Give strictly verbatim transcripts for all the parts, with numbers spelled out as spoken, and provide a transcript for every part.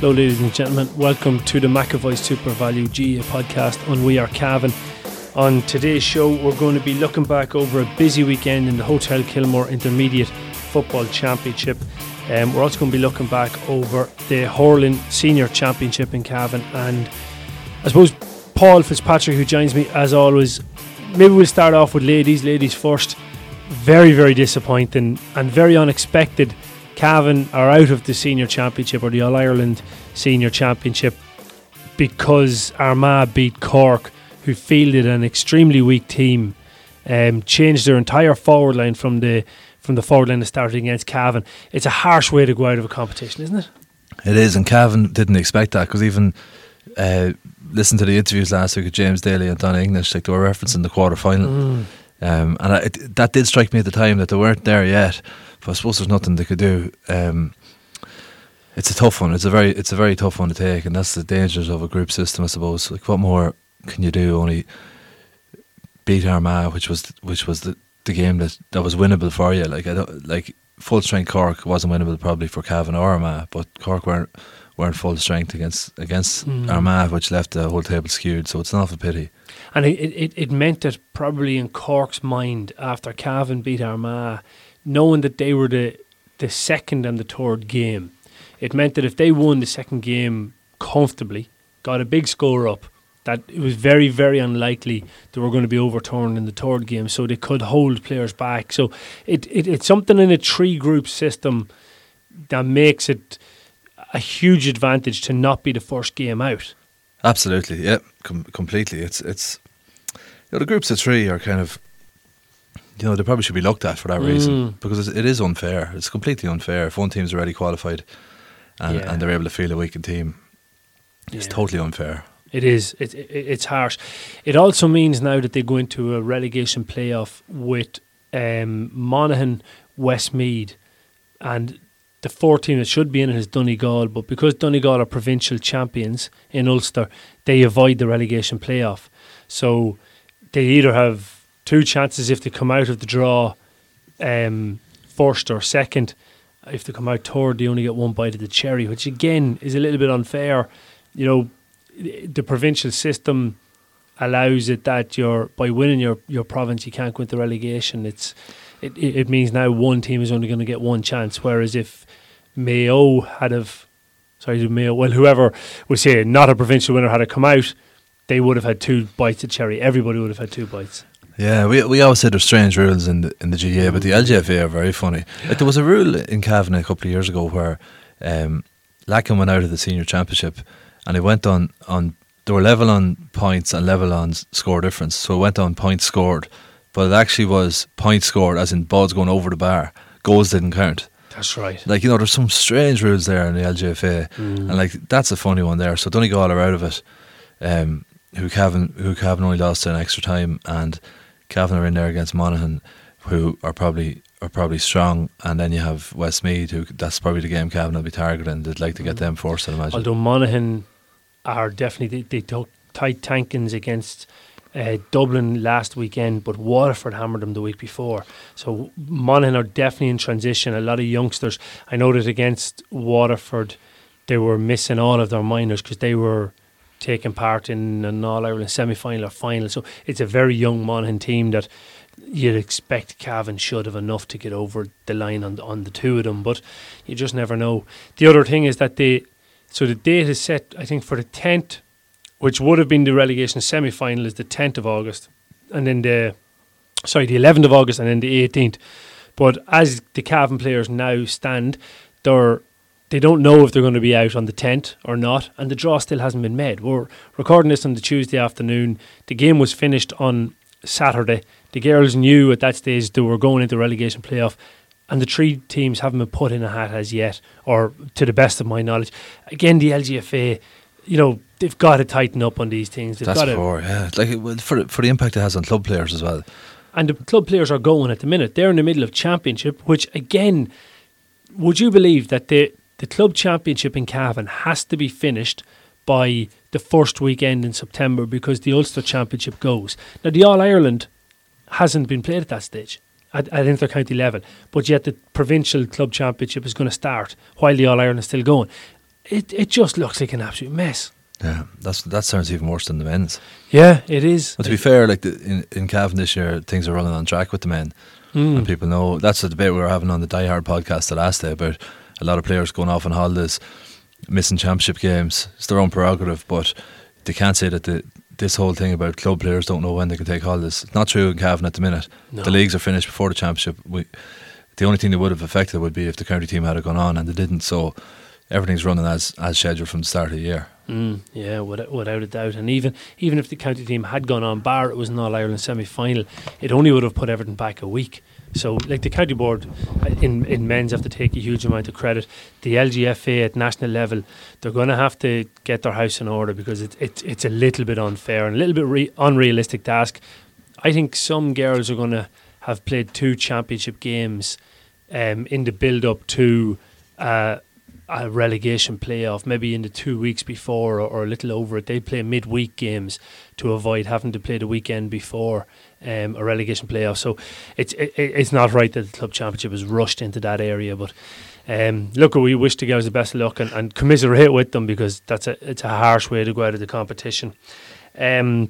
Hello ladies and gentlemen, welcome to the McAvoy Supervalue G A A podcast on We Are Cavan. On today's show we're going to be looking back over a busy weekend in the Hotel Kilmore Intermediate Football Championship. Um, we're also going to be looking back over the Hurling Senior Championship in Cavan, and I suppose Paul Fitzpatrick, who joins me as always. Maybe we'll start off with ladies, ladies first. Very, very disappointing and very unexpected. Cavan are out of the Senior Championship, or the All-Ireland Senior Championship, because Armagh beat Cork, who fielded an extremely weak team, um, changed their entire forward line from the from the forward line that started against Cavan. It's a harsh way to go out of a competition, isn't it? It is, and Cavan didn't expect that, because even... Uh, listen to the interviews last week with James Daly and Don English, like they were referencing the quarter final. Mm. Um, and I, it, that did strike me at the time that they weren't there yet, but I suppose there's nothing they could do. Um, it's a tough one. It's a very, it's a very tough one to take, and that's the dangers of a group system, I suppose. Like, what more can you do? Only beat Armagh, which was which was the, the game that, that was winnable for you. Like I don't, like full strength Cork wasn't winnable probably for Cavan or Armagh, but Cork weren't. weren't full strength against against mm. Armagh, which left the whole table skewed, so it's an awful pity. And it, it, it meant that probably in Cork's mind, after Cavan beat Armagh, knowing that they were the, the second and the third game, it meant that if they won the second game comfortably, got a big score up, that it was very, very unlikely they were going to be overturned in the third game, so they could hold players back. So it, it it's something in a three-group system that makes it a huge advantage to not be the first game out. Absolutely, yeah, com- completely. It's it's you know, the groups of three are kind of, you know, they probably should be looked at for that mm. reason, because it is unfair. It's completely unfair if one team's already qualified and, yeah. and they're able to field a weakened team. It's yeah. totally unfair. It is. It, it it's harsh. It also means now that they go into a relegation playoff with um, Monaghan, Westmeath, and the four team that should be in it is Donegal, but because Donegal are provincial champions in Ulster, they avoid the relegation playoff. So they either have two chances if they come out of the draw um, first or second. If they come out third, they only get one bite of the cherry, which again is a little bit unfair. You know, the provincial system allows it that you're by winning your, your province, you can't go into relegation. It's It, it it means now one team is only going to get one chance, whereas if Mayo had of, sorry, Mayo, well, whoever was here, not a provincial winner, had to come out, they would have had two bites of cherry. Everybody would have had two bites. Yeah, we we always say there's strange rules in the, in the G A A, but the L G F A are very funny. Like, there was a rule in Cavan a couple of years ago where um, Lacan went out of the senior championship, and it went on, on they were level on points and level on score difference, so it went on points scored. But it actually was points scored, as in balls going over the bar. Goals didn't count. That's right. Like, you know, there's some strange rules there in the L G F A. Mm. And, like, that's a funny one there. So Donegal are out of it, um, who Cavan who Cavan only lost in extra time. And Cavan are in there against Monaghan, who are probably are probably strong. And then you have Westmeath, who that's probably the game Cavan will be targeting. They'd like to get mm. them first, I imagine. Although Monaghan are definitely, they, they took tight tankings against... Uh, Dublin last weekend, but Waterford hammered them the week before. So Monaghan are definitely in transition. A lot of youngsters. I know that against Waterford, they were missing all of their minors because they were taking part in an All-Ireland semi-final or final. So it's a very young Monaghan team that you'd expect Cavan should have enough to get over the line on, on the two of them, but you just never know. The other thing is that they, so the date is set, I think, for the tenth, which would have been the relegation semi-final, is the tenth of August, and then the, sorry, the eleventh of August, and then the eighteenth. But as the Cavan players now stand, they're, they don't know if they're going to be out on the tenth or not, and the draw still hasn't been made. We're recording this on the Tuesday afternoon. The game was finished on Saturday. The girls knew at that stage they were going into relegation playoff. and the three teams haven't been put in a hat as yet, or to the best of my knowledge. Again, the L G F A, you know, they've got to tighten up on these things. They've That's got poor, to, yeah. Like it, well, for for the impact it has on club players as well. And the club players are going at the minute. They're in the middle of championship, which again, would you believe that the the club championship in Cavan has to be finished by the first weekend in September because the Ulster Championship goes. Now, the All-Ireland hasn't been played at that stage, at, at inter-county level, but yet the Provincial Club Championship is going to start while the All-Ireland is still going. It it just looks like an absolute mess. Yeah, that's that sounds even worse than the men's. Yeah, it is. But to be fair, like the, in, in Cavan this year, things are running on track with the men. Mm. And people know, that's the debate we were having on the Die Hard podcast the last day about a lot of players going off on holidays, missing championship games. It's their own prerogative, but they can't say that the, this whole thing about club players don't know when they can take holidays. It's not true in Cavan at the minute. No. The leagues are finished before the championship. We, the only thing that would have affected would be if the county team had gone on, and they didn't, so everything's running as, as scheduled from the start of the year. Mm, yeah, without, without a doubt. And even even if the county team had gone on, bar it was an All-Ireland semi-final, it only would have put everything back a week. So, like, the county board in in men's have to take a huge amount of credit. The L G F A at national level, they're going to have to get their house in order because it, it it's a little bit unfair and a little bit re- unrealistic task. I think some girls are going to have played two championship games um, in the build-up to uh, a relegation playoff, maybe in the two weeks before or, or a little over it. They play midweek games to avoid having to play the weekend before Um, a relegation playoff, so it's it, it's not right that the club championship is rushed into that area. But um, look, we wish the girls the best of luck and, and commiserate with them because that's a it's a harsh way to go out of the competition. Um,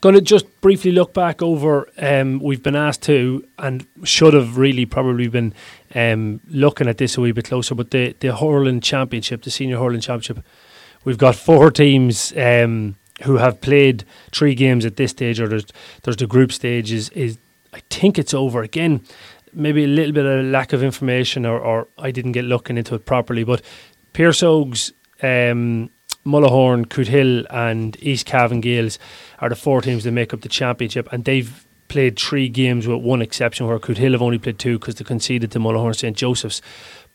going to just briefly look back over. Um, we've been asked to and should have really probably been um, looking at this a wee bit closer. But the the hurling championship, the senior hurling championship, we've got four teams Um, who have played three games at this stage, or there's, there's the group stage is, is I think it's over. Again, maybe a little bit of lack of information or, or I didn't get looking into it properly, but Pierce Oaks, um, Mullahoran, Cút Hill and East Cavan Gaels are the four teams that make up the championship, and they've played three games with one exception where Cút Hill have only played two because they conceded to Mullahoran Saint Joseph's.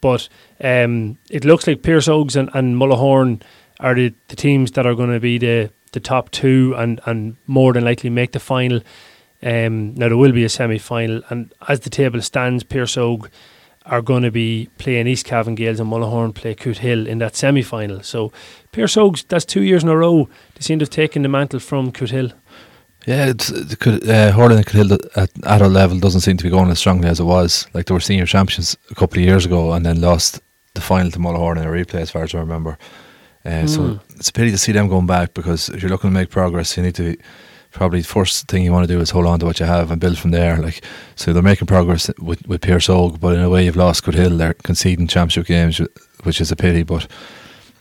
But um, it looks like Pierce Oaks and, and Mullahoran are the, the teams that are going to be the the top two and, and more than likely make the final. Um, now there will be a semi-final, and as the table stands, Pierce Oak are going to be playing East Cavan Gaels and Mullahoran play Cút Hill in that semi-final. So Pierce Oaks, that's two years in a row they seem to have taken the mantle from Cút Hill. Yeah, it's, uh, hurling at Cút Hill at adult level doesn't seem to be going as strongly as it was. Like, there were senior champions a couple of years ago and then lost the final to Mullahoran in a replay as far as I remember. Uh, mm. So it's a pity to see them going back, because if you're looking to make progress, you need to probably the first thing you want to do is hold on to what you have and build from there. Like, so they're making progress with, with Pierce Oak, but in a way you've lost Cút Hill. They're conceding championship games, which is a pity, but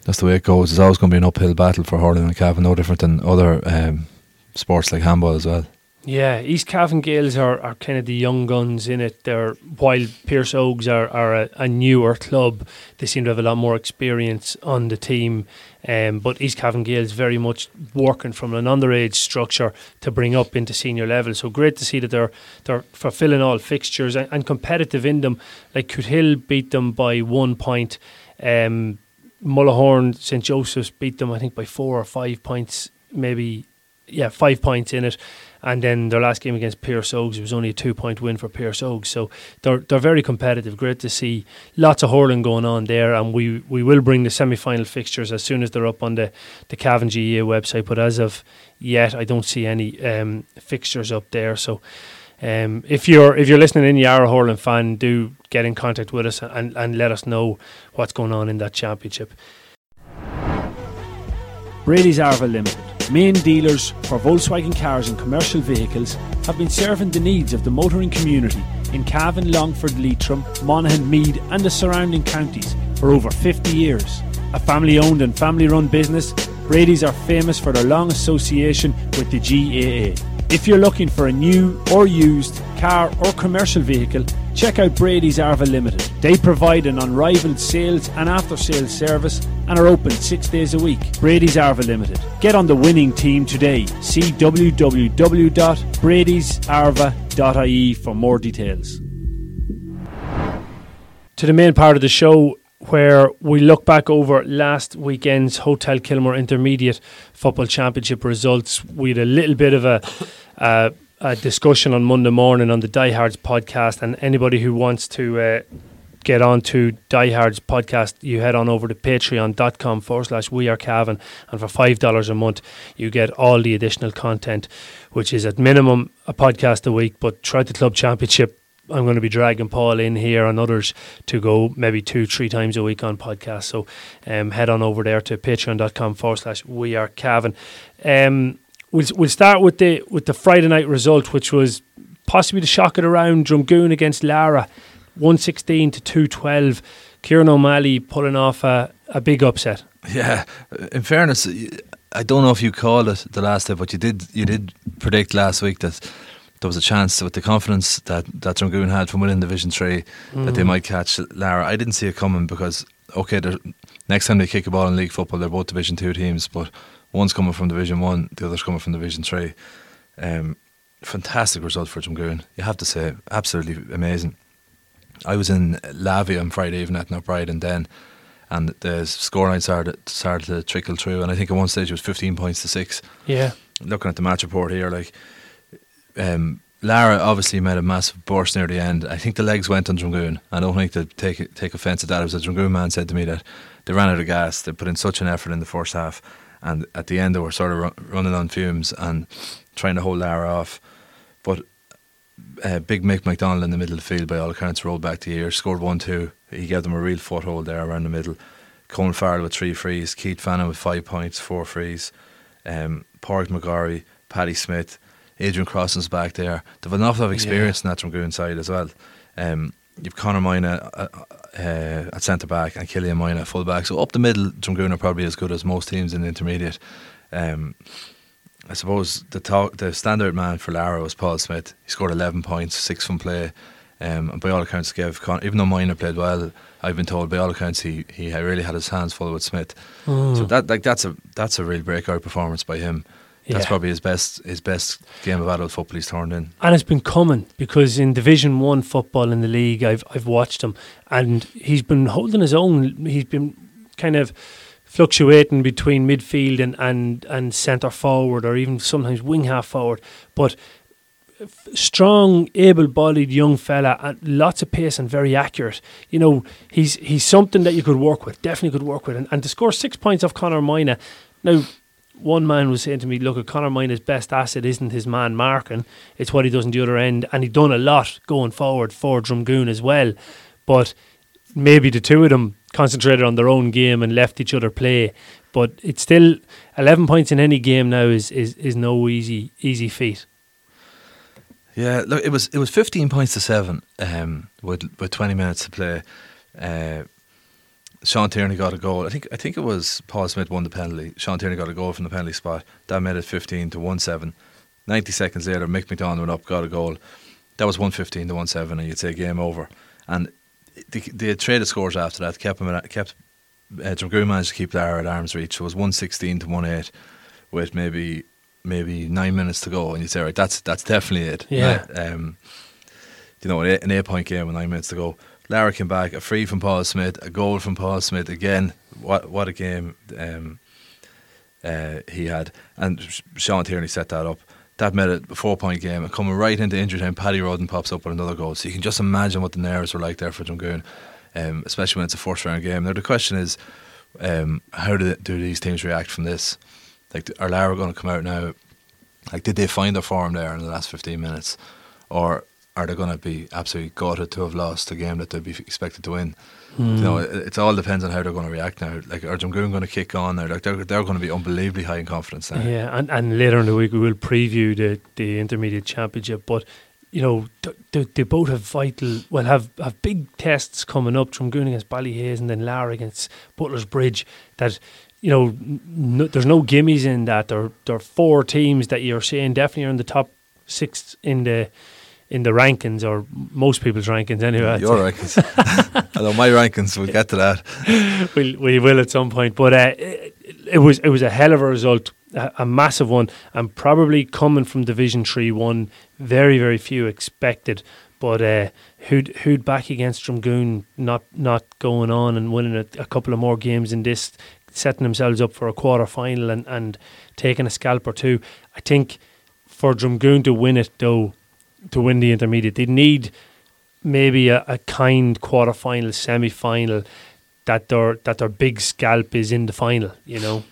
that's the way it goes. There's always going to be an uphill battle for hurling and Cavan, no different than other um, sports like handball as well. Yeah, East Cavan Gaels are, are kind of the young guns in it. They're, while Pierce Oaks are, are a, a newer club, they seem to have a lot more experience on the team. Um, but East Cavan Gaels very much working from an underage structure to bring up into senior level. So great to see that they're they're fulfilling all fixtures and, and competitive in them. Like, Cút Hill beat them by one point. Um, Mullahoran Saint Joseph's beat them, I think, by four or five points, maybe. Yeah, five points in it. And then their last game against Pierce Oaks, it was only a two-point win for Pierce Oaks. So they're they're very competitive. Great to see lots of hurling going on there. And we, we will bring the semi-final fixtures as soon as they're up on the, the Cavan G A A website. But as of yet, I don't see any um, fixtures up there. So um, if you're if you're listening in, you are a hurling fan, do get in contact with us and, and let us know what's going on in that championship. Brady's Arva Limited, main dealers for Volkswagen cars and commercial vehicles, have been serving the needs of the motoring community in Cavan, Longford, Leitrim, Monaghan, Meath and the surrounding counties for over fifty years. A family owned and family run business, Brady's are famous for their long association with the G A A. If you're looking for a new or used car or commercial vehicle, check out Brady's Arva Limited. They provide an unrivaled sales and after-sales service and are open six days a week. Brady's Arva Limited. Get on the winning team today. See w w w dot bradys arva dot i e for more details. to the main part of the show, where we look back over last weekend's Hotel Kilmore Intermediate Football Championship results. We had a little bit of a, uh, a discussion on Monday morning on the Die Hard's podcast, and anybody who wants to uh, get on to Die Hard's podcast, you head on over to patreon.com forward slash We Are Cavan, and for five dollars a month you get all the additional content, which is at minimum a podcast a week, but try the club championship. I'm going to be dragging Paul in here and others to go maybe two, three times a week on podcasts. So um, head on over there to patreon.com forward slash We Are Cavan. Um, we'll, we'll start with the with the Friday night result, which was possibly the shock of the round. Drumgoon against Lara, one sixteen to two twelve. Kieran O'Malley pulling off a, a big upset. Yeah, in fairness, I don't know if you called it the last day, but you did, you did predict last week that there was a chance with the confidence that, that Drumgoon had from winning Division three mm. that they might catch Lara. I didn't see it coming because, okay, next time they kick a ball in league football, they're both Division two teams, but one's coming from Division one, the other's coming from Division three. Um, fantastic result for Drumgoon, you have to say. Absolutely amazing. I was in Lavia on Friday evening at Knockbride and Den, and the scoreline started, started to trickle through, and I think at one stage it was fifteen points to six. Yeah. Looking at the match report here, like... Um, Lara obviously made a massive burst near the end. I think the legs went on Drumgoon. I don't think they take take offence at that. It was a Drumgoon man said to me that they ran out of gas. They put in such an effort in the first half, and at the end they were sort of run, running on fumes and trying to hold Lara off. But uh, big Mick McDonald in the middle of the field by all accounts rolled back the ear, scored one two. He gave them a real foothold there around the middle. Colin Farrell with three frees, Keith Fannin with five points, four frees, um, Pádraig McGorry, Paddy Smith, Adrian Crossan's back there. They've enough of experience yeah. in that Drumgoon side as well. Um, you've Conor Mina uh, uh, at centre back and Killian Mina full back. So up the middle, Drumgoon are probably as good as most teams in the intermediate. Um, I suppose the talk, the standout man for Lara was Paul Smith. He scored eleven points, six from play, um, and by all accounts, gave Con- even though Mina played well, I've been told by all accounts he he really had his hands full with Smith. Mm. So that like that's a that's a real breakout performance by him. That's yeah. probably his best his best game of adult football he's turned in. And it's been coming, because in Division One football in the league, I've I've watched him, and he's been holding his own. He's been kind of fluctuating between midfield and, and, and centre forward, or even sometimes wing half forward. But strong, able-bodied young fella, and lots of pace and very accurate. You know, he's he's something that you could work with, definitely could work with, and, and to score six points off Conor Mina now. One man was saying to me, look, Conor Mina's best asset isn't his man marking, it's what he does on the other end, and he'd done a lot going forward for Drumgoon as well, but maybe the two of them concentrated on their own game and left each other play. But it's still eleven points in any game now is, is, is no easy easy feat. Yeah, look, it was it was fifteen points to seven um, with with twenty minutes to play. Uh Sean Tierney got a goal. I think I think it was Paul Smith won the penalty. Sean Tierney got a goal from the penalty spot. That made it fifteen to one seven. ninety seconds later, Mick McDonald went up, got a goal. That was one fifteen to one seven, and you'd say game over. And they, they traded scores after that. Kept him at, kept uh, Drumgoon managed to keep Lara at arm's reach. So it was one sixteen to one eight with maybe maybe nine minutes to go, and you'd say, right, that's that's definitely it. Yeah. Right? Um, you know, an eight, an eight point game with nine minutes to go. Lara came back, a free from Paul Smith, a goal from Paul Smith again. What what a game um, uh, he had! And Sean Tierney set that up. That made it a four-point game. And coming right into injury time, Paddy Rodden pops up with another goal. So you can just imagine what the nerves were like there for Drumgoon, um, especially when it's a first-round game. Now the question is, um, how do, they, do these teams react from this? Like, are Lara going to come out now? Like, did they find their form there in the last fifteen minutes, or are they going to be absolutely gutted to have lost a game that they'd be expected to win? Mm. You know, it, it all depends on how they're going to react now. Like, are Drumgoon going to kick on now? Like, they're they're going to be unbelievably high in confidence now. Yeah, and, and later in the week we will preview the, the intermediate championship. But you know, th- th- they both have vital, well, have, have big tests coming up. Drumgoon against Ballyhaise, and then Lara against Butler's Bridge. That, you know, no, there's no gimmies in that. There there are four teams that you're saying definitely are in the top six in the. in the rankings, or most people's rankings anyway. Your rankings. Although my rankings, we'll get to that. We'll, we will at some point. But uh, it, it was it was a hell of a result, a, a massive one, and probably coming from Division three one, very, very few expected. But uh, who'd who'd back against Drumgoon not not going on and winning a, a couple of more games in this, setting themselves up for a quarter final and, and taking a scalp or two. I think for Drumgoon to win it though, to win the intermediate, they need maybe a, a kind quarter final, semi final, that their that their big scalp is in the final, you know.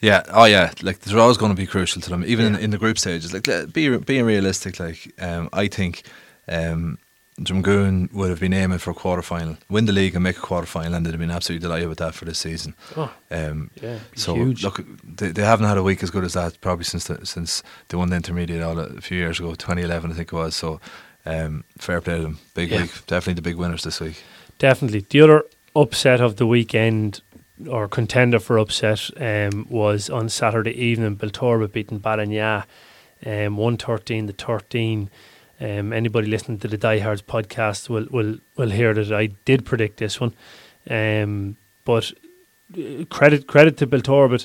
Yeah, oh yeah, like the draw is going to be crucial to them, even yeah. in, in the group stages. Like be being realistic, like um, I think um, Drumgoon would have been aiming for a quarter final, win the league and make a quarter final, and they'd have been absolutely delighted with that for this season. Oh, um, yeah, so huge. Look, they, they haven't had a week as good as that probably since the, since they won the intermediate all a few years ago, twenty eleven I think it was. So um, fair play to them, big yeah. week, definitely the big winners this week. Definitely, the other upset of the weekend, or contender for upset, um, was on Saturday evening. Biltorba beating Baranya um, one thirteen to thirteen Um, anybody listening to the Die Hard podcast will, will, will hear that I did predict this one. Um, but credit credit to Biltorba.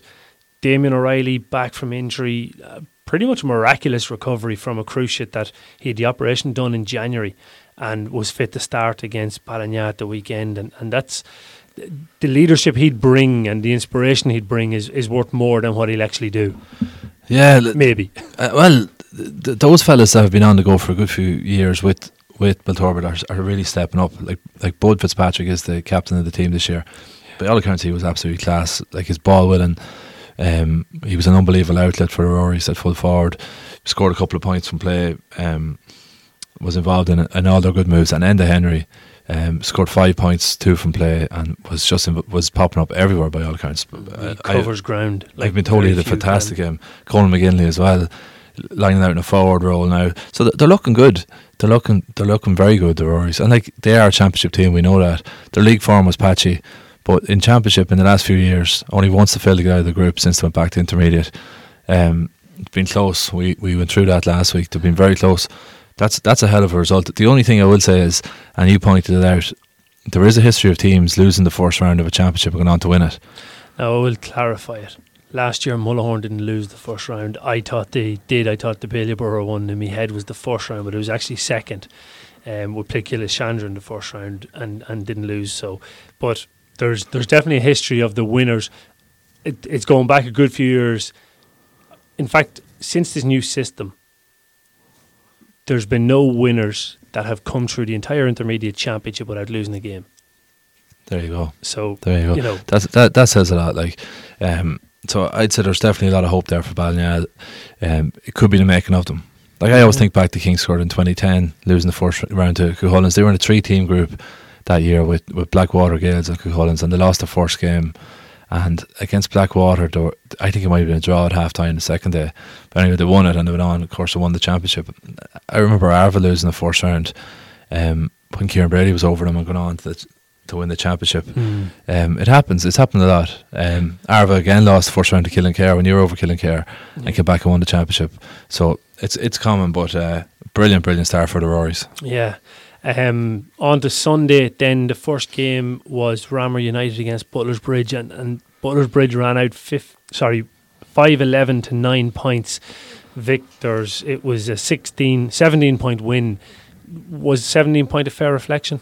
Damien O'Reilly back from injury, uh, pretty much miraculous recovery from a cruise ship that he had the operation done in January and was fit to start against Ballyhaise at the weekend, and, and that's the leadership he'd bring and the inspiration he'd bring is, is worth more than what he'll actually do. Yeah, maybe. Uh, well, th- th- those fellas that have been on the go for a good few years with with Biltorba are, are really stepping up. Like like Bud Fitzpatrick is the captain of the team this year. By all accounts, he was absolutely class. Like his ball winning, um, he was an unbelievable outlet for Rory's at full forward. Scored a couple of points from play. Um, was involved in, in all their good moves, and Enda Henry um, scored five points, two from play, and was just in, was popping up everywhere by all accounts. He covers I, ground like I've been told he had a fantastic game. Colin McGinley as well, lining out in a forward role now, so th- they're looking good. They're looking they're looking very good, the Rories, and like they are a championship team, we know that. Their league form was patchy, but in championship in the last few years, only once they failed to get out of the group since they went back to intermediate. Um, it's been close. We we went through that last week. They've been very close. That's that's a hell of a result. The only thing I will say is, and you pointed it out, there is a history of teams losing the first round of a championship and going on to win it. Now I will clarify it. Last year Mullahoran didn't lose the first round. I thought they did. I thought the Ballyhaise one in my head was the first round, but it was actually second. Um, we played Killeshandra in the first round and, and didn't lose. So, but there's there's definitely a history of the winners. It, it's going back a good few years. In fact, since this new system, there's been no winners that have come through the entire intermediate championship without losing a game. There you go. So there you go. You know. That's, that that says a lot. Like, um, so I'd say there's definitely a lot of hope there for Ballyhaise. Um, it could be the making of them. Like I always mm-hmm. think back to Kingscourt in twenty ten, losing the first round to Cú Chulainn. They were in a three-team group that year with, with Blackwater, Gales, and Cú Chulainn, and they lost their first game. And against Blackwater, were, I think it might have been a draw at half time the second day. But anyway, they won it and they went on. Of course, they won the championship. I remember Arva losing the first round um, when Kieran Brady was over them and going on to, the, to win the championship. Mm. Um, it happens. It's happened a lot. Um, Arva again lost the first round to Killinkere when you were over Killinkere mm. and came back and won the championship. So it's it's common, but uh, brilliant, brilliant start for the Rories. Yeah. Um, on to Sunday then, the first game was Rammer United against Butler's Bridge, and, and Butler's Bridge ran out fifth, sorry, five eleven to nine points victors. It was a sixteen, seventeen point win. Was seventeen point a fair reflection?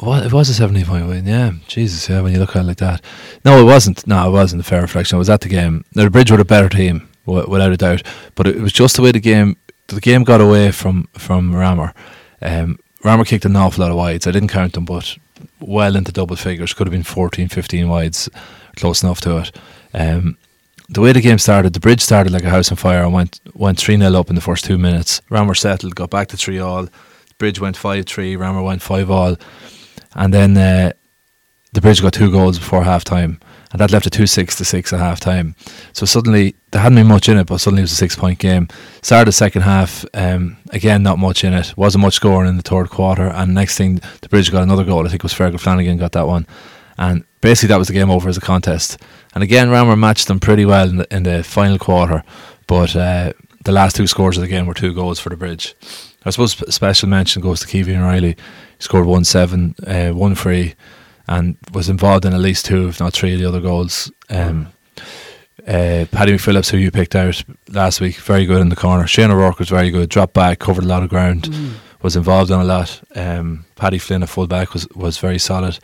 Well, it was a seventeen point win, yeah. Jesus, yeah, when you look at it like that. No, it wasn't. No, it wasn't a fair reflection. It was at the game. Now, the Bridge were a better team, w- without a doubt, but it was just the way the game... The game got away from, from Rammer. Um, Rammer kicked an awful lot of wides. I didn't count them, but well into double figures. Could have been fourteen, fifteen wides, close enough to it. Um, the way the game started, the Bridge started like a house on fire and went went three nil up in the first two minutes. Rammer settled, got back to three all. Bridge went five three, Rammer went five all. And then uh, the Bridge got two goals before half-time. And that left a two six to six at half-time. So suddenly, there hadn't been much in it, but suddenly it was a six-point game. Started the second half, um, again, not much in it. Wasn't much scoring in the third quarter. And next thing, the Bridge got another goal. I think it was Fergal Flanagan got that one. And basically, that was the game over as a contest. And again, Rammer matched them pretty well in the, in the final quarter. But uh, the last two scores of the game were two goals for the Bridge. I suppose special mention goes to Kevin O'Reilly. He scored one seven, uh, one free, and was involved in at least two, if not three, of the other goals. Um, uh, Paddy McPhillips, who you picked out last week, very good in the corner. Shane O'Rourke was very good, dropped back, covered a lot of ground. Mm. was involved in a lot. Um, Paddy Flynn, a full-back, was, was very solid.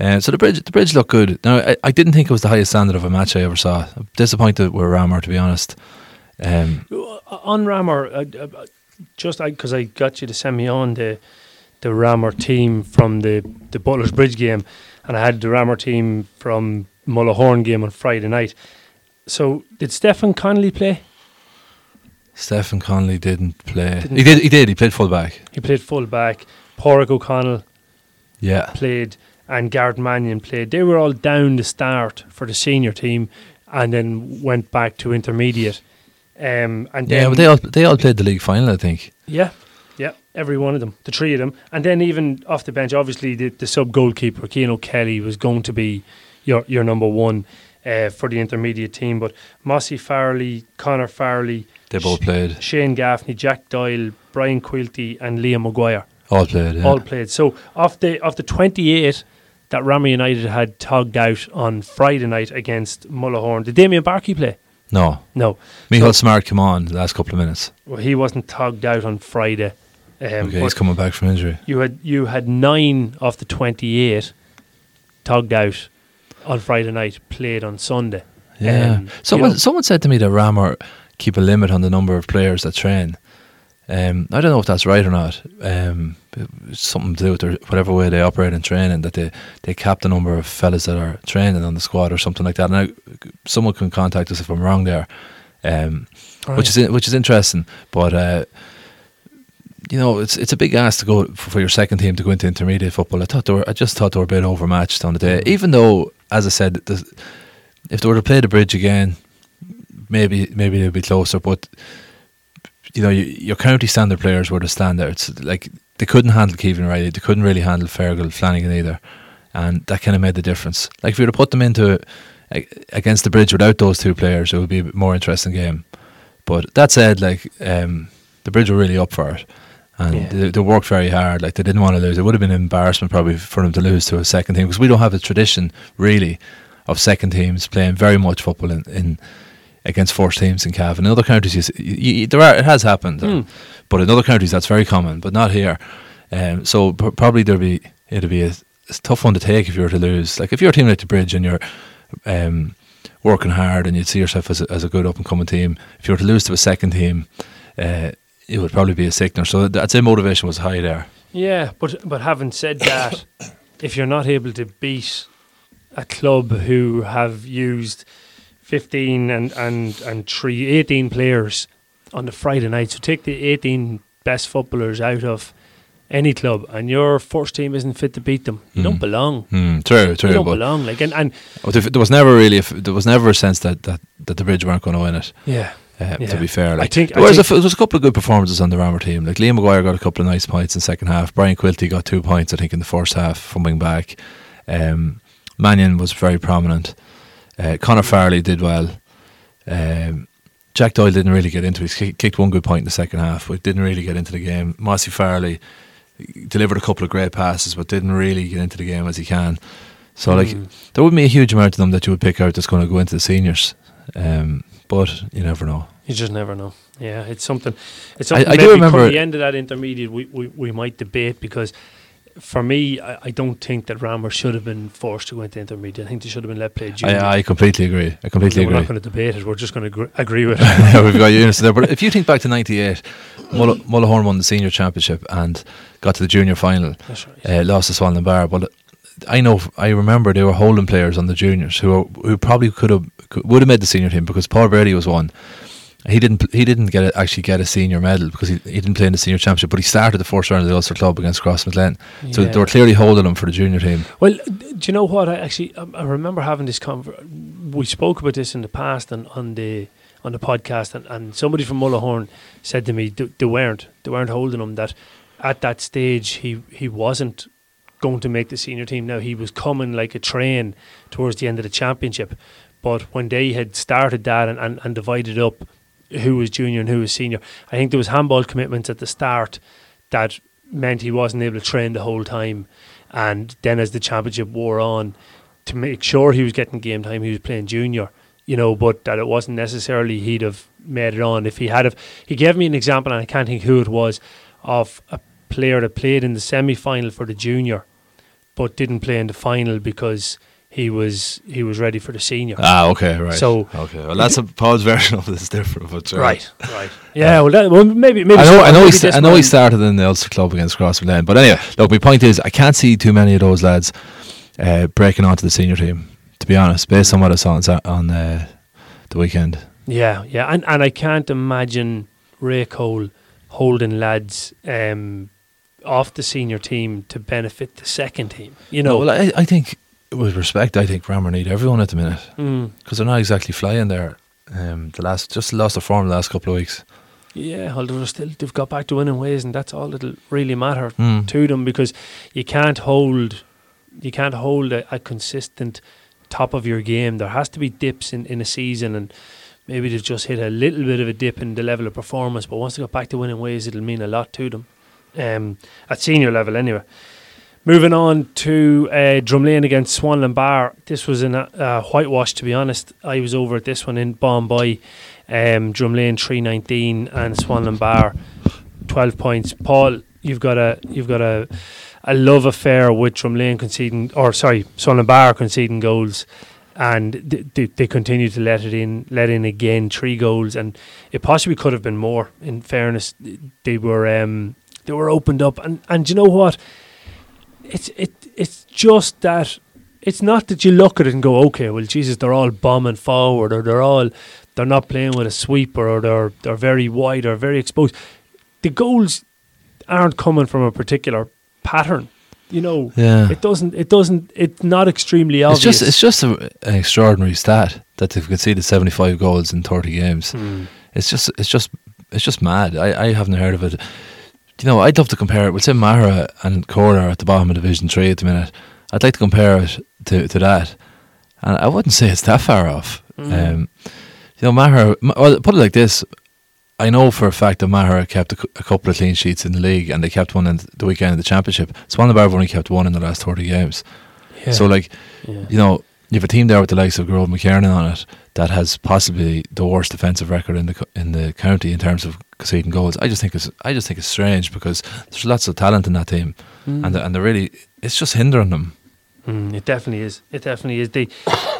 Uh, so the bridge the bridge looked good. Now, I, I didn't think it was the highest standard of a match I ever saw. I'm disappointed with Rammer, to be honest. Um, on Rammer, I, I, just because I, I got you to send me on the the Rammer team from the, the Butler's Bridge game, and I had the Rammer team from Mullahoran game on Friday night. So did Stephen Connolly play? Stephen Connolly didn't play. Didn't he did. He did. He played full back. He played full back. Porrick O'Connell, yeah, played, and Garrett Mannion played. They were all down the start for the senior team, and then went back to intermediate. Um, and then yeah, but they all they all played the league final, I think. Yeah, yeah, every one of them, the three of them, and then even off the bench, obviously the, the sub goalkeeper Cian O'Kelly was going to be your your number one uh, for the intermediate team, but Mossy Farley, Conor Farley, they both played. Shane Gaffney, Jack Doyle, Brian Quilty, and Liam Maguire all played. Yeah. All played. So off the off the twenty-eight that Rammer United had togged out on Friday night against Mullahoran, did Damien Barkey play? No. No. Michael so, Smart came on the last couple of minutes. Well, he wasn't togged out on Friday. Um, okay, he's coming back from injury. You had you had nine of the twenty-eight togged out on Friday night, played on Sunday. Yeah. Um, someone you know, someone said to me that Rammer keep a limit on the number of players that train. Um, I don't know if that's right or not. Um, it's something to do with their, whatever way they operate in training, that they, they cap the number of fellas that are training on the squad or something like that. Now, someone can contact us if I'm wrong there, um, right. which is which is interesting. But uh, you know, it's it's a big ask to go for your second team to go into intermediate football. I thought they were, I just thought they were a bit overmatched on the day. Even though, as I said, the, if they were to play the bridge again, maybe maybe they'd be closer, but. You know, you, your county standard players were the standouts. Like, they couldn't handle Kevin O'Reilly, they couldn't really handle Fergal Flanagan either, and that kind of made the difference. Like, if you were to put them into against the bridge without those two players, it would be a more interesting game. But that said, like, um, the bridge were really up for it, and yeah. they, they worked very hard. Like, they didn't want to lose. It would have been an embarrassment probably for them to lose to a second team, because we don't have a tradition really of second teams playing very much football in. in against first teams in Cavan. In other countries, you see, you, you, there are, it has happened, mm. but in other countries that's very common, but not here. Um, so p- probably there'll be it'll be a, a tough one to take if you were to lose. Like, if you're a team like the Bridge and you're um, working hard and you'd see yourself as a, as a good up and coming team, if you were to lose to a second team, uh, it would probably be a sickener. So I'd say motivation was high there. Yeah, but but having said that, if you're not able to beat a club who have used fifteen and, and, and three, eighteen players on the Friday night. So take the eighteen best footballers out of any club, and your first team isn't fit to beat them. You mm. don't belong. Mm, true, true. You don't belong. Like, and, and there was never really, a, there was never a sense that, that, that the Bridge weren't going to win it. Yeah. Uh, yeah. To be fair, like, I think, I there, was think a, there was a couple of good performances on the Rammer team. Like, Liam Maguire got a couple of nice points in the second half. Brian Quilty got two points, I think, in the first half from wing back. Um, Mannion was very prominent. Uh, Conor Farley did well. Um, Jack Doyle didn't really get into it. He kicked one good point in the second half, but didn't really get into the game. Mossy Farley delivered a couple of great passes, but didn't really get into the game as he can. So, mm. like, there wouldn't be a huge amount of them that you would pick out that's going to go into the seniors. Um, but you never know. You just never know. Yeah, it's something. It's something. I, I do remember the end of that intermediate. We we, we might debate, because. For me, I, I don't think that Rammer should have been forced to go into intermediate. I think they should have been let play junior. I, I completely agree. I completely no, agree. We're not going to debate it. We're just going to gr- agree with it. We've got unison there. But if you think back to ninety-eight, Mull- Mullahoran won the senior championship and got to the junior final. That's right. Uh, lost to Swanlinbar. But I know, I remember they were holding players on the juniors who are, who probably could have could, would have made the senior team, because Paul Brady was one. He didn't. He didn't get a, actually get a senior medal because he, he didn't play in the senior championship. But he started the first round of the Ulster Club against Cross McLean. Yeah. So they were clearly holding him for the junior team. Well, do you know what? I actually I remember having this conversation. We spoke about this in the past and on the on the podcast. And, and somebody from Mullahoran said to me, "They weren't. They weren't holding him. That at that stage he he wasn't going to make the senior team. Now he was coming like a train towards the end of the championship. But when they had started that and, and, and divided up." Who was junior and who was senior? I think there was handball commitments at the start that meant he wasn't able to train the whole time, and then as the championship wore on, to make sure he was getting game time, he was playing junior. You know, but that it wasn't necessarily he'd have made it on if he had. Have, he gave me an example, and I can't think who it was, of a player that played in the semi-final for the junior but didn't play in the final because he was he was ready for the senior. Ah, okay, right. So okay, well, that's a Paul's version of this different, but sure. right, right. Yeah, um, well, that, well, maybe maybe. I know, so, I know, maybe he, sta- I know he started in the Ulster club against Crossman Lane, but anyway, look, my point is I can't see too many of those lads uh, breaking onto the senior team. To be honest, based on what I saw on on uh, the weekend. Yeah, yeah, and and I can't imagine Ray Cole holding lads um, off the senior team to benefit the second team. You know, no, well, I, I think with respect, I think Rammer need everyone at the minute because mm. they're not exactly flying there. Um, the last just lost their form the last couple of weeks. Yeah, although they're still they've got back to winning ways, and that's all that'll really matter mm. to them because you can't hold you can't hold a, a consistent top of your game. There has to be dips in, in a season, and maybe they've just hit a little bit of a dip in the level of performance, but once they get back to winning ways, it'll mean a lot to them, um, at senior level anyway. Moving on to uh, Drumlane against Swanlinbar. This was a uh, whitewash, to be honest. I was over at this one in Bombay. Um, Drumlane three nineteen and Swanlinbar twelve points. Paul, you've got a you've got a a love affair with Drumlane conceding, or sorry, Swanlinbar conceding goals. And th- th- they continue to let it in, let in again, three goals, and it possibly could have been more. In fairness, they were um, they were opened up, and and you know what? It's it it's just that it's not that you look at it and go, okay, well, Jesus, they're all bombing forward, or they're all they're not playing with a sweeper, or they're they're very wide, or very exposed. The goals aren't coming from a particular pattern. You know, yeah. it doesn't, it doesn't, it's not extremely obvious. It's just, it's just a, an extraordinary stat that they've conceded seventy-five goals in thirty games. Mm. It's just, it's just, it's just mad. I, I haven't heard of it. You know, I'd love to compare it. We'll say Mara and Corner at the bottom of Division three at the minute. I'd like to compare it to, to that. And I wouldn't say it's that far off. Mm. Um, you know, Mara, well, put it like this. I know for a fact that Mahara kept a, cu- a couple of clean sheets in the league, and they kept one in the weekend of the championship. Swanlinbar have only kept one in the last thirty games. Yeah. So, like, yeah. you know, you have a team there with the likes of Grove McKiernan on it that has possibly the worst defensive record in the co- in the county in terms of conceding goals. I just think it's I just think it's strange because there's lots of talent in that team, mm. and the, and they're really it's just hindering them. Mm, it definitely is. It definitely is. They,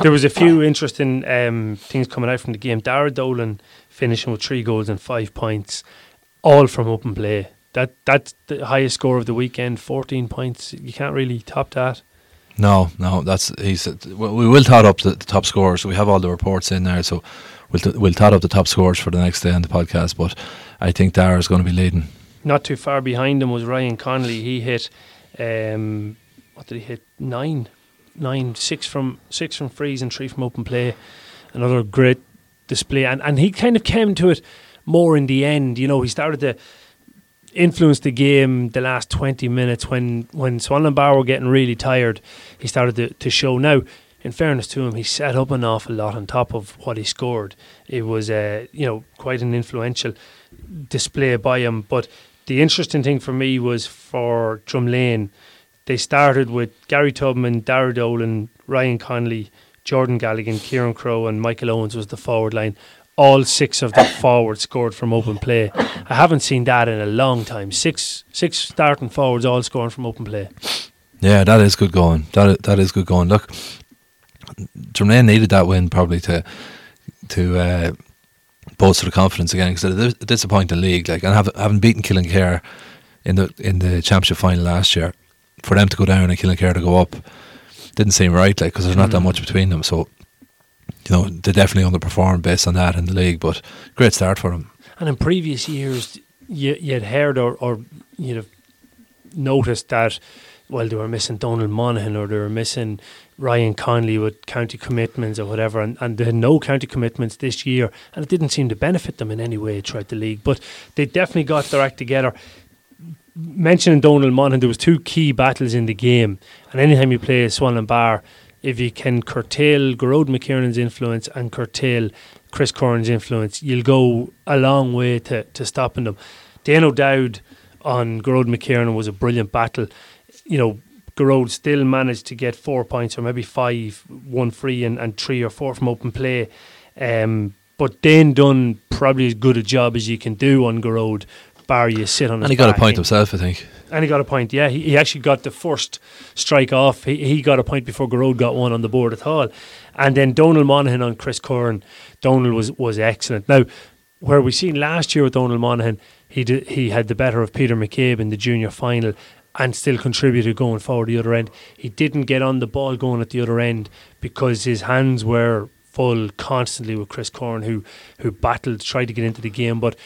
there was a few interesting um, things coming out from the game. Darragh Dolan finishing with three goals and five points, all from open play. That that's the highest score of the weekend, fourteen points. You can't really top that. No, no. That's he's. Well, we will tot up the, the top scorers. We have all the reports in there, so we'll t- we'll tot up the top scorers for the next day on the podcast. But I think Darragh's going to be leading. Not too far behind him was Ryan Connolly. He hit. Um, What did he hit? Nine, nine, six from six from frees and three from open play. Another great display, and and he kind of came to it more in the end. You know, he started to influence the game the last twenty minutes when when Swanlinbar were getting really tired. He started to to show. Now, in fairness to him, he set up an awful lot on top of what he scored. It was a uh, you know quite an influential display by him. But the interesting thing for me was for Drumlane. They started with Gary Tubman, Darragh Dolan, Ryan Connolly, Jordan Galligan, Kieran Crowe and Michael Owens was the forward line. All six of the forwards scored from open play. I haven't seen that in a long time. Six six starting forwards all scoring from open play. Yeah, that is good going. That is, that is good going. Look, Drumlane needed that win probably to to uh, bolster the confidence again because they're a disappointing league. Like, and having beaten Killinkere in the in the championship final last year, for them to go down and Killinkere to go up didn't seem right, like, because there's not mm. that much between them. So, you know, they definitely underperformed based on that in the league. But great start for them. And in previous years, you, you'd heard or, or you'd have noticed that, well, they were missing Donald Monaghan or they were missing Ryan Connolly with county commitments or whatever, and, and they had no county commitments this year, and it didn't seem to benefit them in any way throughout the league. But they definitely got their act together. Mentioning Donald Monaghan, there was two key battles in the game, and anytime you play Swanlinbar, if you can curtail Garrod McKiernan's influence and curtail Chris Curran's influence, you'll go a long way to, to stopping them. Dan O'Dowd on Garrod McKiernan was a brilliant battle. You know, Garrod still managed to get four points or maybe five, one free and, and three or four from open play. Um, but Dan done probably as good a job as you can do on Garrod bar you sit on his back. And he got a point himself, I think. And he got a point, yeah. He, he actually got the first strike off. He he got a point before Garrod got one on the board at all. And then Donal Monaghan on Chris Curran. Donal was, was excellent. Now, where we seen last year with Donal Monaghan, he did, he had the better of Peter McCabe in the junior final and still contributed going forward the other end. He didn't get on the ball going at the other end because his hands were full constantly with Chris Curran, who who battled, tried to get into the game. But,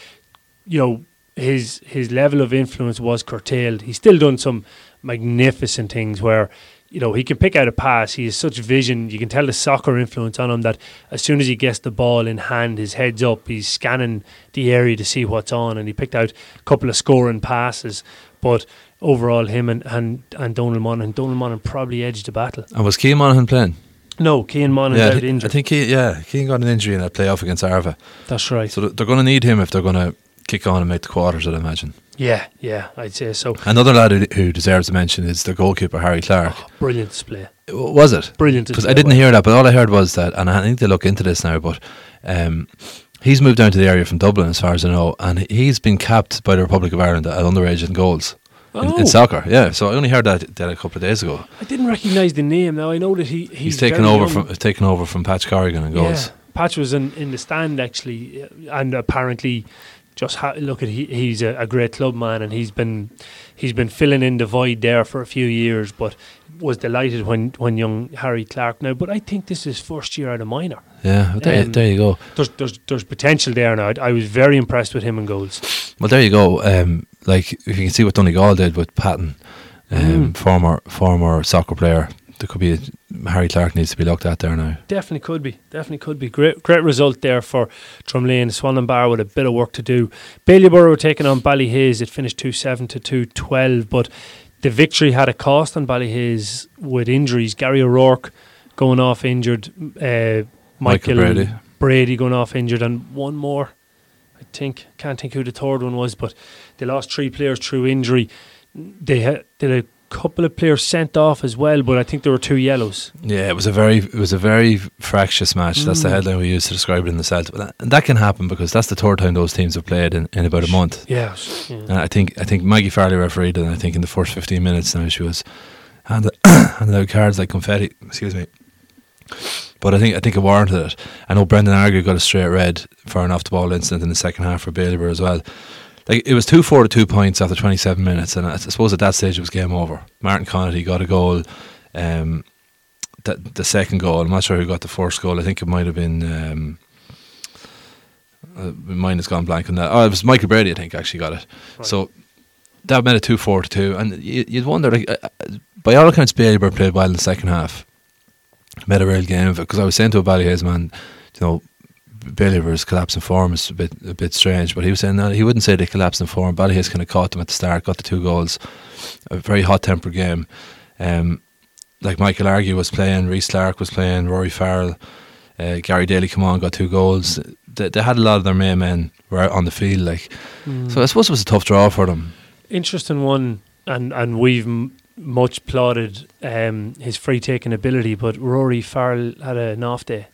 you know, his his level of influence was curtailed. He's still done some magnificent things where, you know, he can pick out a pass. He has such vision. You can tell the soccer influence on him that as soon as he gets the ball in hand, his head's up, he's scanning the area to see what's on, and he picked out a couple of scoring passes. But overall, him and, and, and Donal Monaghan, Donal Monaghan probably edged the battle. And was Cian Monaghan playing? No, Cian Monaghan's yeah, out injured. I think he, yeah, Cian got an injury in that playoff against Arva. That's right. So they're going to need him if they're going to kick on and make the quarters, I'd imagine. Yeah, yeah, I'd say so. Another lad who, who deserves a mention is the goalkeeper, Harry Clark. Oh, brilliant display. Was it? Brilliant display. Because I didn't hear that, but all I heard was that, and I need to look into this now, but um, he's moved down to the area from Dublin, as far as I know, and he's been capped by the Republic of Ireland at underage in goals. In, oh. in soccer, yeah. So I only heard that, that a couple of days ago. I didn't recognise the name. Now I know that he he's, he's taken over young. from taken over from Patch Corrigan in goals. Yeah. Patch was in, in the stand actually, and apparently, just ha- look at he, he's a, a great club man, and he's been he's been filling in the void there for a few years. But was delighted when, when young Harry Clark now. But I think this is first year out of minor. Yeah, well, there, um, there you go. There's there's there's potential there now. I, I was very impressed with him in goals. Well, there you go. Um, Like, if you can see what Donegal did with Patton, um, mm. former former soccer player, there could be a, Harry Clark needs to be looked at there now. Definitely could be, definitely could be. Great great result there for Drumlane. Swanlinbar with a bit of work to do. Ballyborough were taking on Ballyhaise. It finished two seven to two twelve, but the victory had a cost on Ballyhaise with injuries. Gary O'Rourke going off injured, uh, Michael Brady. Brady going off injured, and one more. Think can't think who the third one was, but they lost three players through injury. They had did a couple of players sent off as well, but I think there were two yellows. Yeah, it was a very it was a very fractious match. Mm. That's the headline we used to describe it in the South. And that can happen because that's the third time those teams have played in, in about a month. Yeah, yeah. And I think I think Maggie Farley refereed, and I think in the first fifteen minutes now she was handed out cards like confetti. Excuse me. But I think I think it warranted it. I know Brendan Arger got a straight red for an off-the-ball incident in the second half for Ballybor as well. Like, it was two four to two points after twenty-seven minutes, and I suppose at that stage it was game over. Martin Connolly got a goal, um, the, the second goal. I'm not sure who got the first goal. I think it might have been... Um, uh, mine has gone blank on that. Oh, it was Michael Brady, I think, actually got it. Right. So that made it two four to two, and you, you'd wonder, like, uh, by all accounts, Ballybor played well in the second half. Made a real game of it, because I was saying to a Ballyhaise man, you know, Ballybor collapsing form is a bit a bit strange, but he was saying that he wouldn't say they collapsed in form. Ballyhaise kind of caught them at the start, got the two goals, a very hot tempered game. Um, like Michael Argy was playing, Rhys Clark was playing, Rory Farrell, uh, Gary Daly come on, got two goals. They, they had a lot of their main men were out on the field, like, mm. so I suppose it was a tough draw for them. Interesting one, and and we've. M- much plotted um, his free taking ability, but Rory Farrell had an off day.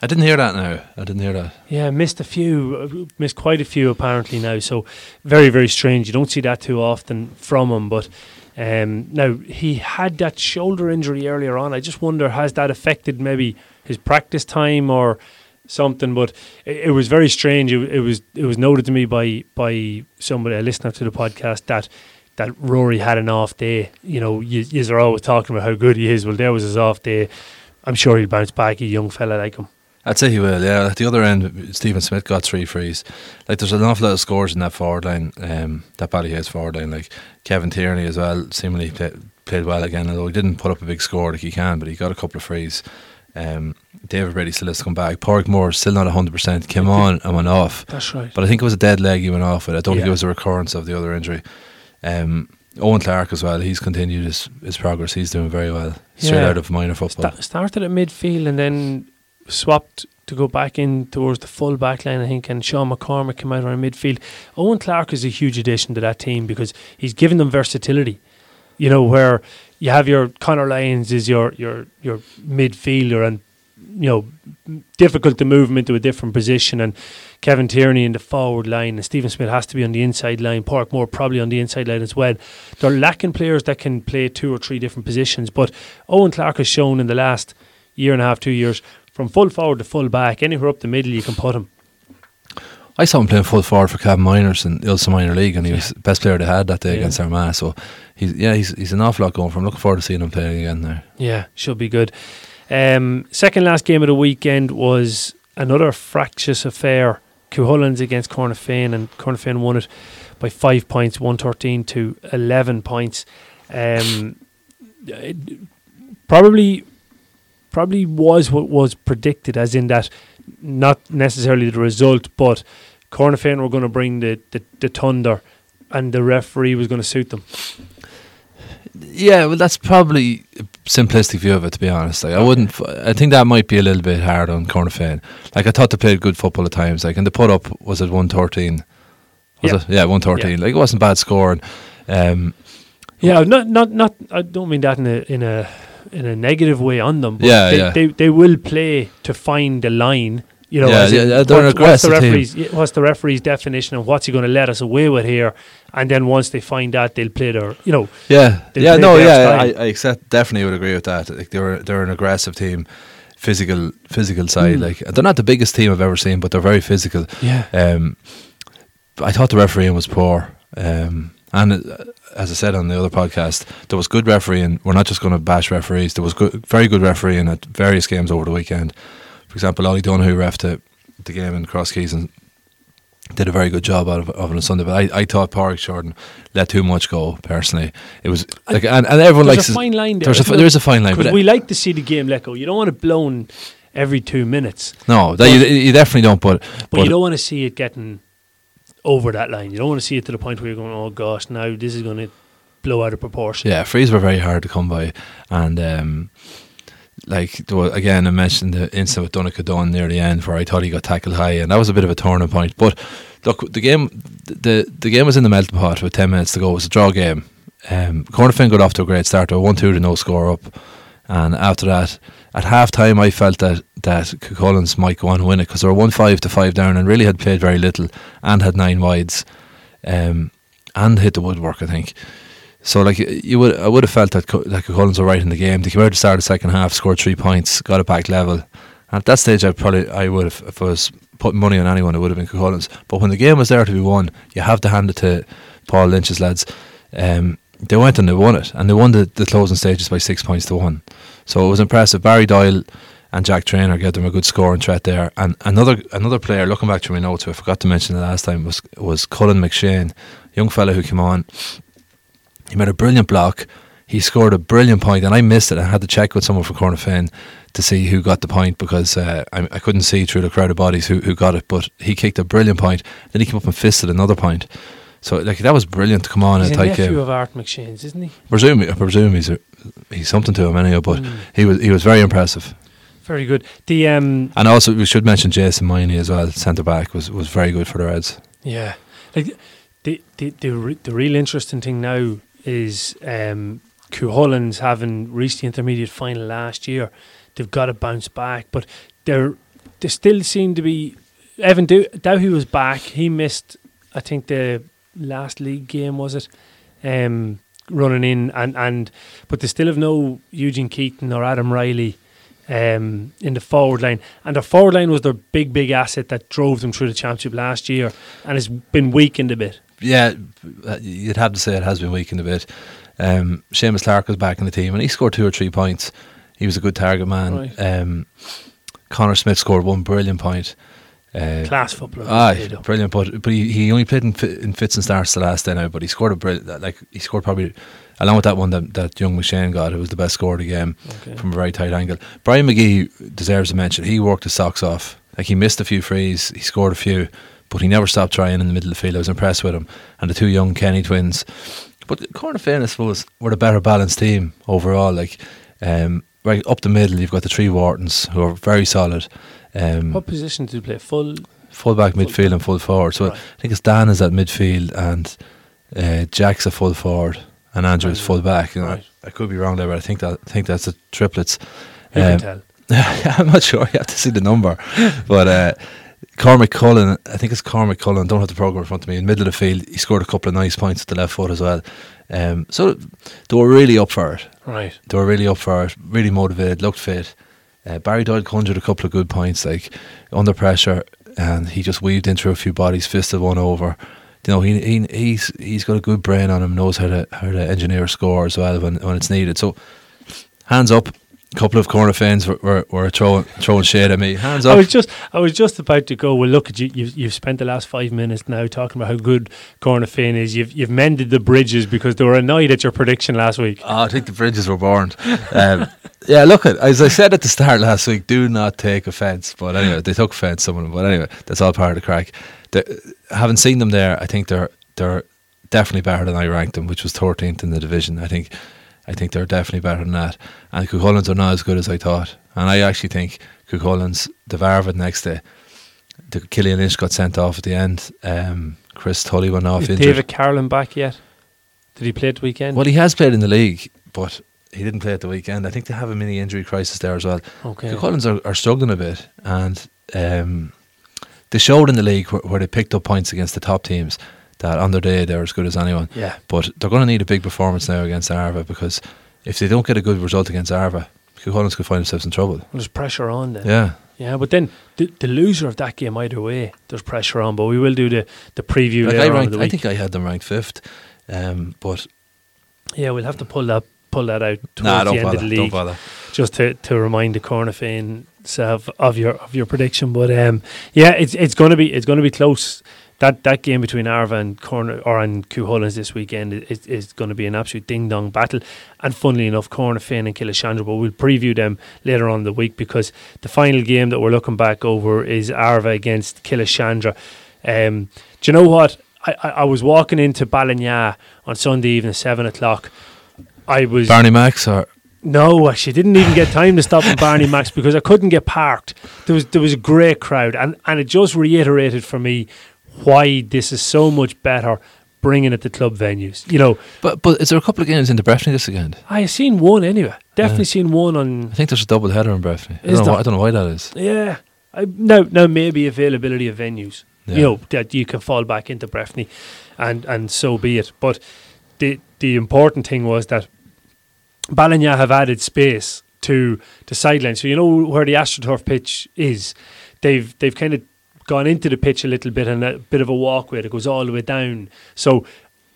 I didn't hear that now. I didn't hear that. Yeah, missed a few, missed quite a few apparently now. So very, very strange. You don't see that too often from him. But um, now he had that shoulder injury earlier on. I just wonder, has that affected maybe his practice time or something? But it, it was very strange. It, it was it was noted to me by by somebody, a listener to the podcast, that. That Rory had an off day. You know, you, you are always talking about how good he is. Well, there was his off day. I'm sure he'll bounce back, a young fella like him. I'd say he will, yeah. At the other end, Stephen Smith got three frees. Like, there's an awful lot of scores in that forward line, um, that Ballyhaise forward line. Like, Kevin Tierney as well, seemingly play, played well again, although he didn't put up a big score like he can, but he got a couple of frees. Um, David Brady still has to come back. Pádraig Moore still not one hundred percent, came on and went off. That's right. But I think it was a dead leg he went off with. I don't yeah. think it was a recurrence of the other injury. Um, Owen Clark as well, he's continued his, his progress. He's doing very well straight yeah. out of minor football. Sta- started at midfield and then swapped to go back in towards the full back line, I think, and Sean McCormick came out around midfield. Owen Clark is a huge addition to that team because he's given them versatility, you know, where you have your Conor Lyons is your, your, your midfielder, and you know, difficult to move him into a different position. And Kevin Tierney in the forward line, and Stephen Smith has to be on the inside line, Parkmore probably on the inside line as well. They're lacking players that can play two or three different positions, but Owen Clark has shown in the last year and a half, two years, from full forward to full back, anywhere up the middle you can put him. I saw him playing full forward for Cavan Minors in the Ulster Minor League, and he was the best player they had that day yeah. against Armagh. So he's, yeah, he's, he's an awful lot going for him. Looking forward to seeing him playing again there. Yeah, should be good. Um, second last game of the weekend was another fractious affair. Cú Chulainn against Cornafein, and Cornafein won it by five points, one thirteen to eleven points. Um, probably, probably was what was predicted, as in that not necessarily the result, but Cornafein were going to bring the, the, the thunder, and the referee was going to suit them. Yeah, well, that's probably a simplistic view of it, to be honest. Like, I wouldn't. F- I think that might be a little bit hard on Cornafein. Like, I thought they played good football at times. Like, and the put up was at one thirteen. Was yep. it? Yeah, one thirteen. Yep. Like, it wasn't bad scoring. Um, yeah, not not not. I don't mean that in a in a in a negative way on them. But yeah, they, yeah. They, they will play to find the line. You know, yeah, yeah, yeah, they're what, what's, the referee's, what's the referee's definition, and what's he going to let us away with here? And then once they find that, they'll play their, you know. Yeah, yeah, no, yeah, I, I accept, definitely would agree with that. Like, they're they're an aggressive team, physical physical side. Mm. Like, they're not the biggest team I've ever seen, but they're very physical. Yeah. Um, I thought the refereeing was poor. Um, and uh, as I said on the other podcast, there was good refereeing. We're not just going to bash referees. There was good, very good refereeing at various games over the weekend. For example, Ollie Donahue reffed the, the game in Crosskeys and did a very good job out of, of it on Sunday. But I, I thought Pádraig Jordan let too much go, personally. It was like, and, and everyone there's likes a fine line there. There's a, there's a fine line, because we like to see the game let go. You don't want it blown every two minutes. No, that you, you definitely don't. But but, but you don't want to see it getting over that line. You don't want to see it to the point where you're going, oh gosh, now this is going to blow out of proportion. Yeah, frees were very hard to come by, and. Um, Like, again, I mentioned the incident with Donnacha Dunn near the end where I thought he got tackled high, and that was a bit of a turning point. But look, the game the the game was in the melting pot with ten minutes to go. It was a draw game. Um, Cornafein got off to a great start. They were one two to no score up. And after that, at half-time, I felt that, that Cú Chulainn might go on and win it, because they were one five to five down and really had played very little and had nine wides um, and hit the woodwork, I think. So, like, you would, I would have felt that Cú Chulainn were right in the game. They came out at the start of the second half, scored three points, got it back level. At that stage, I probably, I would have, if I was putting money on anyone, it would have been Cú Chulainn. But when the game was there to be won, you have to hand it to Paul Lynch's lads. Um, they went and they won it, and they won the, the closing stages by six points to one. So it was impressive. Barry Doyle and Jack Traynor gave them a good scoring threat there. And another another player, looking back through my notes, who I forgot to mention the last time, was was Cullen McShane, young fella who came on. He made a brilliant block. He scored a brilliant point, and I missed it. I had to check with someone from Cornafein to see who got the point, because uh, I, I couldn't see through the crowd of bodies who, who got it. But he kicked a brilliant point. Then he came up and fisted another point. So, like, that was brilliant to come on in a tight game. He's a nephew of Art McShane's, isn't he? Presume, I presume he's a, he's something to him anyhow. But mm. he was he was very impressive. Very good. The um and also we should mention Jason Miney as well. Centre back was was very good for the Reds. Yeah, like the the the, re- the real interesting thing now is um, Cú Chulainn having reached the intermediate final last year. They've got to bounce back, but they're they still seem to be. Evan Dowie was back. He missed, I think, the last league game, was it? Um, running in and, and but they still have no Eugene Keaton or Adam Riley um, in the forward line, and their forward line was their big big asset that drove them through the championship last year, and it's been weakened a bit. Yeah, you'd have to say it has been weakened a bit. Um, Seamus Clark was back in the team, and he scored two or three points. He was a good target man. Right. Um, Connor Smith scored one brilliant point. Uh, Class footballer. Aye, brilliant. But but he, he only played in, in fits and starts the last day now. But he scored a brilliant. Like, he scored probably along with that one that, that young McShane got. It was the best score of the game okay. from a very tight angle. Brian McGee deserves a mention. He worked his socks off. Like, he missed a few frees. He scored a few. But he never stopped trying in the middle of the field. I was impressed with him. And the two young Kenny twins. But Cornafein, I suppose, were a better balanced team overall. Like, um, right up the middle, you've got the three Whartons, who are very solid. Um, what position do you play? Full? Full back, full midfield back. And full forward. So right. I think it's Dan is at midfield, and uh, Jack's a full forward, and Andrew's right. full back. You know, right. I, I could be wrong there, but I think that I think that's the triplets. You um, can tell. I'm not sure. You have to see the number. But uh, Cormac Cullen, I think it's Cormac Cullen, don't have the programme in front of me, in the middle of the field, he scored a couple of nice points at the left foot as well. Um, so they were really up for it. Right. They were really up for it, really motivated, looked fit. Uh, Barry Doyle conjured a couple of good points, like under pressure, and he just weaved in through a few bodies, fisted one over. You know, he he he's he's got a good brain on him, knows how to how to engineer a score as well when, when it's needed. So hands up. A couple of corner fans were, were, were throwing throwing shade at me. Hands up. I was just I was just about to go. Well, look at you. You've, you've spent the last five minutes now talking about how good corner fan is. You've you've mended the bridges because they were annoyed at your prediction last week. Oh, I think the bridges were burned. Um, yeah, look at as I said at the start last week. Do not take offence. But anyway, they took offence. Some of them. But anyway, that's all part of the crack. They're, having seen them there, I think they're they're definitely better than I ranked them, which was thirteenth in the division. I think. I think they're definitely better than that. And Cú Chulainn's are not as good as I thought. And I actually think Cú Chulainn's, they've Arva next day. The Killian Lynch got sent off at the end. Um, Chris Tully went off. Is injured. David Carlin back yet? Did he play at the weekend? Well, he has played in the league, but he didn't play at the weekend. I think they have a mini injury crisis there as well. Okay. Cú Chulainn are, are struggling a bit. And um, they showed in the league where, where they picked up points against the top teams. That on their day they're as good as anyone. Yeah. But they're going to need a big performance now against Arva, because if they don't get a good result against Arva, Cú Chulainn could find themselves in trouble. Well, there's pressure on then. Yeah. Yeah, but then the, the loser of that game either way, there's pressure on. But we will do the, the preview like later I ranked, on in the week. I think I had them ranked fifth. Um, but yeah, we'll have to pull that pull that out towards nah, the end bother, of the league. Don't bother. Just to, to remind the Corner fan self of your of your prediction. But um, yeah, it's it's gonna be it's gonna be close. That that game between Arva and Corner or and Cú Chulainn this weekend is is going to be an absolute ding dong battle, and funnily enough, Corner Féin and Killeshandra. But we'll preview them later on in the week, because the final game that we're looking back over is Arva against Killeshandra. Um, do you know what? I, I, I was walking into Balanya on Sunday evening, seven o'clock. I was Barney Max or. No, actually, didn't even get time to stop in Barney Max because I couldn't get parked. There was there was a great crowd, and and it just reiterated for me why this is so much better bringing it to club venues, you know. But but is there a couple of games into Breffni this weekend? I have seen one anyway. Definitely yeah. seen one on. I think there's a double header in Breffni. I, I don't know why that is. Yeah, I, now now maybe availability of venues. Yeah. You know that you can fall back into Breffni, and and so be it. But the the important thing was that Balanya have added space to the sideline. So you know where the AstroTurf pitch is. They've they've kind of gone into the pitch a little bit, and a bit of a walkway that goes all the way down. So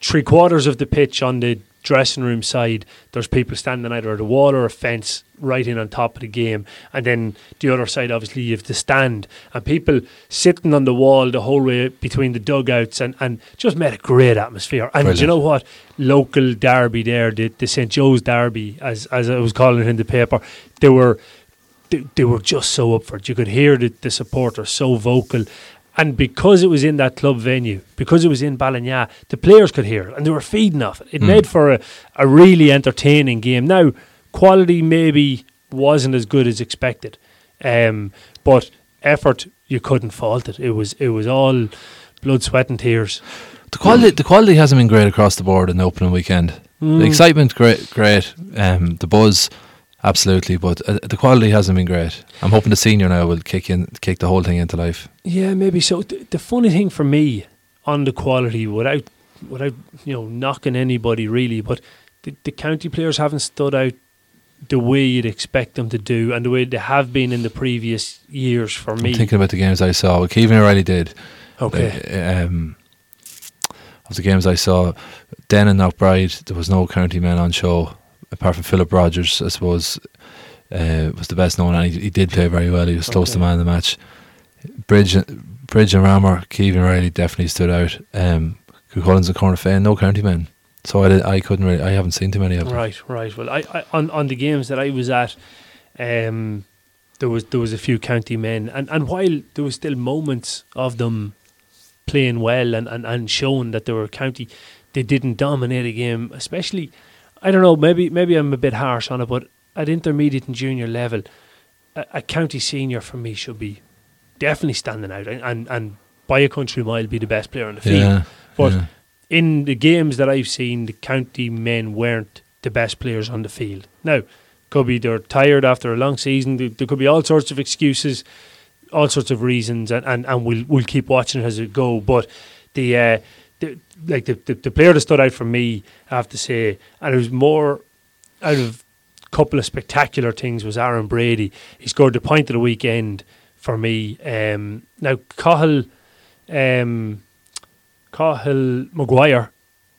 three quarters of the pitch on the dressing room side, there's people standing either at a wall or a fence right in on top of the game. And then the other side, obviously, you have the stand. And people sitting on the wall the whole way between the dugouts, and, and just made a great atmosphere. And brilliant. You know what? Local derby there, the, the Saint Joe's derby, as, as I was calling it in the paper, they were... They, they were just so up for it. You could hear the, the supporters so vocal, and because it was in that club venue, because it was in Balanya, the players could hear it, and they were feeding off it. It mm. made for a, a really entertaining game. Now, quality maybe wasn't as good as expected, um, but effort, you couldn't fault it. It was it was all blood, sweat, and tears. The quality the quality hasn't been great across the board in the opening weekend. Mm. The excitement, great, great. Um, the buzz. Absolutely, but uh, the quality hasn't been great. I'm hoping the senior now will kick in, kick the whole thing into life. Yeah, maybe so. Th- the funny thing for me on the quality, without without you know knocking anybody really, but the, the county players haven't stood out the way you'd expect them to do, and the way they have been in the previous years for me. I'm thinking about the games I saw. Well, Kevin O'Reilly did. Okay. Like, um, of the games I saw, Den and Knockbride, there was no county men on show. Apart from Philip Rogers, I suppose, uh, was the best known, and he, he did play very well. He was close okay. to man of the match. Bridge, Bridge and Rammer, Kevin Riley definitely stood out. Um, Cú Chulainn and Corner Féin, no county men, so I, did, I couldn't really. I haven't seen too many of them. Right, right. Well, I, I on, on the games that I was at, um, there was there was a few county men, and, and while there was still moments of them playing well and and, and showing that they were county, they didn't dominate a game, especially. I don't know, maybe maybe I'm a bit harsh on it, but at intermediate and junior level, a, a county senior for me should be definitely standing out and, and, and by a country mile be the best player on the field. Yeah, but yeah. in the games that I've seen, the county men weren't the best players on the field. Now, Could be they're tired after a long season. There, there could be all sorts of excuses, all sorts of reasons, and, and, and we'll we'll keep watching it as it go. But the uh, the like the, the the player that stood out for me, I have to say, and it was more out of a couple of spectacular things, was Aaron Brady. He scored the point of the weekend for me. Um, now Cahill, um, Cahill Maguire,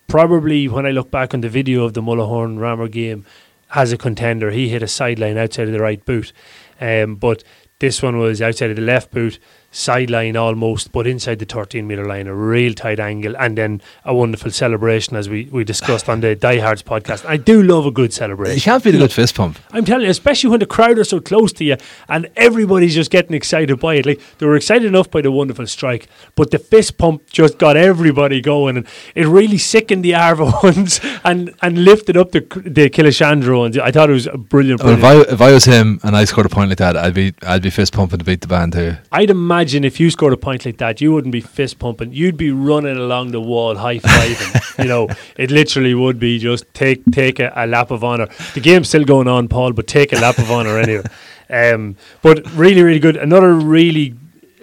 probably when I look back on the video of the Mullahoran Rammer game, as a contender, he hit a sideline outside of the right boot, um, but this one was outside of the left boot, sideline almost, but inside the thirteen metre line, a real tight angle, and then a wonderful celebration, as we, we discussed on the Die Hard podcast. I do love a good celebration. You can't beat a good fist pump. I'm telling you, especially when the crowd are so close to you and everybody's just getting excited by it. Like, they were excited enough by the wonderful strike, but the fist pump just got everybody going, and it really sickened the Arva ones and, and lifted up the the Killeshandra ones. I thought it was a brilliant. brilliant. Well, if I if I was him and I scored a point like that, I'd be I'd be fist pumping to beat the band here. I'd imagine. Imagine if you scored a point like that, you wouldn't be fist pumping. You'd be running along the wall, high fiving. You know, it literally would be just take take a, a lap of honour. The game's still going on, Paul, but take a lap of honour anyway. Um, but really, really good. Another really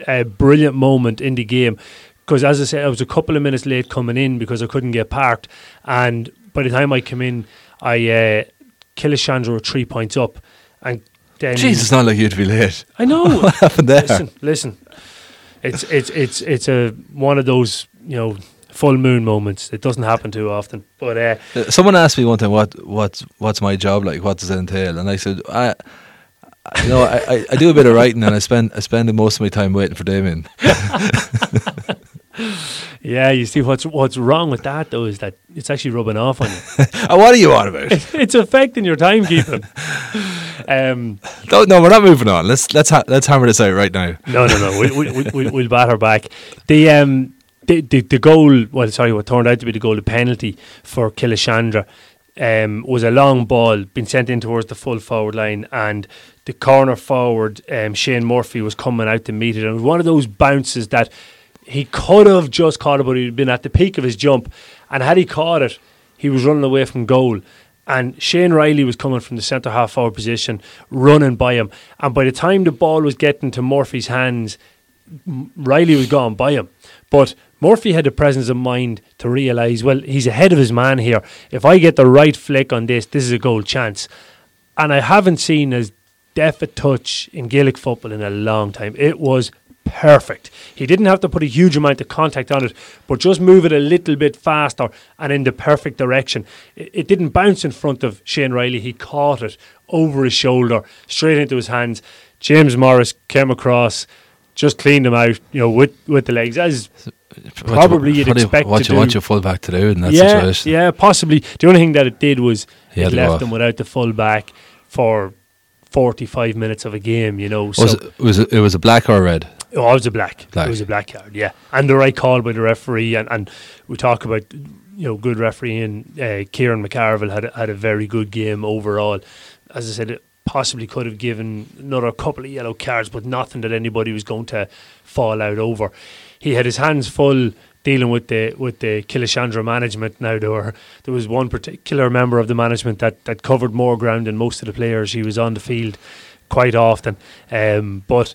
uh, brilliant moment in the game, because as I said, I was a couple of minutes late coming in because I couldn't get parked. And by the time I came in, I uh, Killeshandra were three points up, and. Jeez, it's not like you'd be late. I know. What happened there? Listen, listen. It's it's it's it's a one of those, you know, full moon moments. It doesn't happen too often. But uh, someone asked me one time, what what what's my job like? What does it entail? And I said, I, you know, I, I, I do a bit of writing, and I spend I spend most of my time waiting for Damien. Yeah, you see what's what's wrong with that though is that it's actually rubbing off on you. What are you on about? It's affecting your timekeeping. Um, no, no, we're not moving on. Let's let's ha- let's hammer this out right now. No, no, no. We, we, we, we'll batter back. The um the, the the goal. Well, sorry, what turned out to be the goal, the penalty for Killeshandra, um, was a long ball being sent in towards the full forward line, and the corner forward, um, Shane Murphy, was coming out to meet it, and it was one of those bounces that he could have just caught it, but he'd been at the peak of his jump, and had he caught it, he was running away from goal. And Shane Riley was coming from the centre half forward position, running by him. And by the time the ball was getting to Murphy's hands, M- Riley was gone by him. But Murphy had the presence of mind to realise, well, he's ahead of his man here. If I get the right flick on this, this is a goal chance. And I haven't seen as deft a touch in Gaelic football in a long time. It was perfect. He didn't have to put a huge amount of contact on it, but just move it a little bit faster and in the perfect direction. It, it didn't bounce in front of Shane Riley. He caught it over his shoulder, straight into his hands. James Morris came across, just cleaned him out, you know, with, with the legs, as probably you'd expect to do. What do you want your fullback to do in that yeah, situation? Yeah, possibly. The only thing that it did was he it left him without the fullback for forty-five minutes of a game, you know. So was it, was it, it was a black or a red? Oh, it was a black. black. It was a black card, yeah. And the right call by the referee. And, and we talk about, you know, good refereeing. Uh, Kieran McCarville had a, had a very good game overall. As I said, it possibly could have given another couple of yellow cards, but nothing that anybody was going to fall out over. He had his hands full dealing with the with the Killeshandra management. Now there were, there was one particular member of the management that, that covered more ground than most of the players. He was on the field quite often, um, but.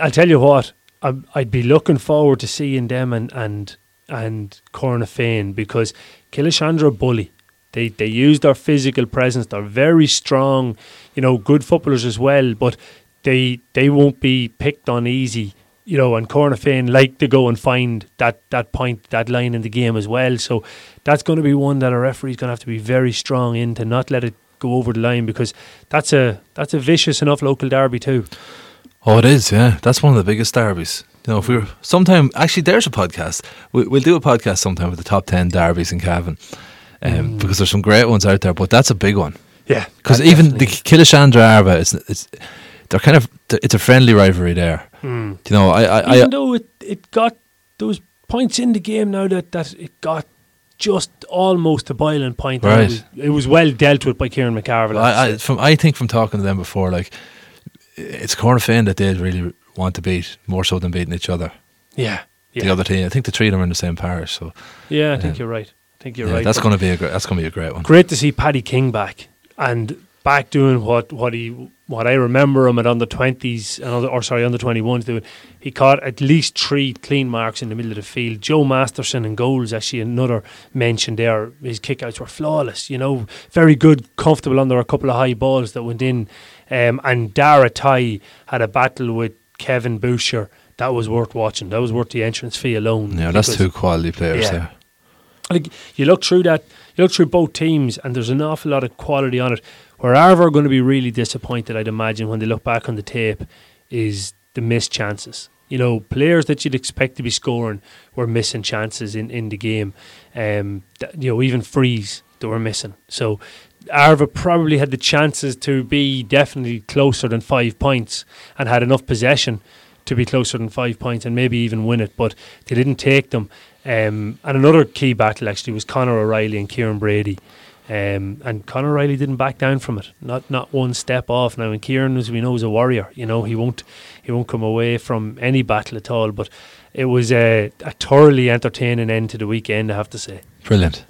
I'll tell you what, I'd be looking forward to seeing them and and and Corna Féin, because Killeshandra bully. They they use their physical presence. They're very strong, you know, good footballers as well. But they they won't be picked on easy, you know. And Corna Féin like to go and find that that point, that line in the game as well. So that's going to be one that a referee's going to have to be very strong in, to not let it go over the line, because that's a that's a vicious enough local derby too. Oh, it is, yeah. That's one of the biggest derbies. You know, if we were sometime, actually, there's a podcast. We, we'll do a podcast sometime with the top ten derbies in Cavan, um, mm. because there's some great ones out there. But that's a big one. Yeah, because even the Killeshandra Arva, it's it's they're kind of it's a friendly rivalry there. Mm. You know, I, I even I, though it, it got those points in the game now that, that it got. Just almost a boiling point. Right, it was, it was well dealt with by Kieran McCarville. I, I from I think from talking to them before, like. It's Corna Féin that they'd really want to beat, more so than beating each other. Yeah, yeah. The other team. I think the three of them are in the same parish. So yeah, I um, think you're right. I think you're yeah, right. That's going to be a gr- that's going to be a great one. Great to see Paddy King back, and back doing what, what he what I remember him at under twenties and or sorry under twenty ones doing. He caught at least three clean marks in the middle of the field. Joe Masterson in goals, actually another mention there. His kickouts were flawless, you know, very good, comfortable under a couple of high balls that went in. Um, and Darragh Dolan had a battle with Kevin Boucher that was worth watching. That was worth the entrance fee alone. Yeah, that's two quality players yeah. there. Like you look through that, you look through both teams, and there's an awful lot of quality on it. Where Arva are going to be really disappointed, I'd imagine, when they look back on the tape, is the missed chances. You know, players that you'd expect to be scoring were missing chances in, in the game. Um, that, you know, even frees they were missing. So Arva probably had the chances to be definitely closer than five points and had enough possession to be closer than five points and maybe even win it, but they didn't take them. Um, and another key battle actually was Conor O'Reilly and Kieran Brady, um, and Conor O'Reilly didn't back down from it. Not not one step off. Now, and Kieran, as we know, is a warrior. You know, he won't he won't come away from any battle at all. But it was a, a thoroughly entertaining end to the weekend, I have to say. Brilliant.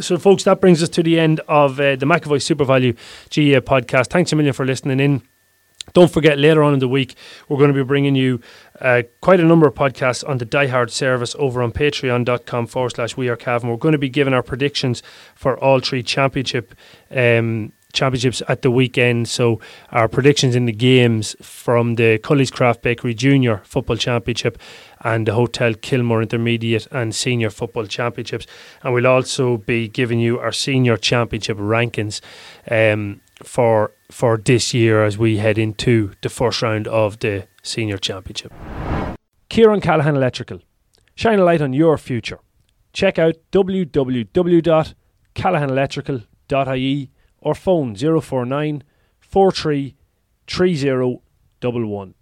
So, folks, that brings us to the end of uh, the McAvoy Supervalue G A podcast. Thanks a million for listening in. Don't forget, later on in the week, we're going to be bringing you uh, quite a number of podcasts on the Die Hard service over on patreon.com forward slash We Are Cavan. We're going to be giving our predictions for all three championship um, championships at the weekend. So our predictions in the games from the Cully's Craft Bakery Junior Football Championship and the Hotel Kilmore Intermediate and Senior Football Championships. And we'll also be giving you our Senior Championship rankings um, for for this year as we head into the first round of the Senior Championship. Kieran Callahan Electrical. Shine a light on your future. Check out w w w dot callahan electrical dot i e or phone zero four nine four three three zero one one.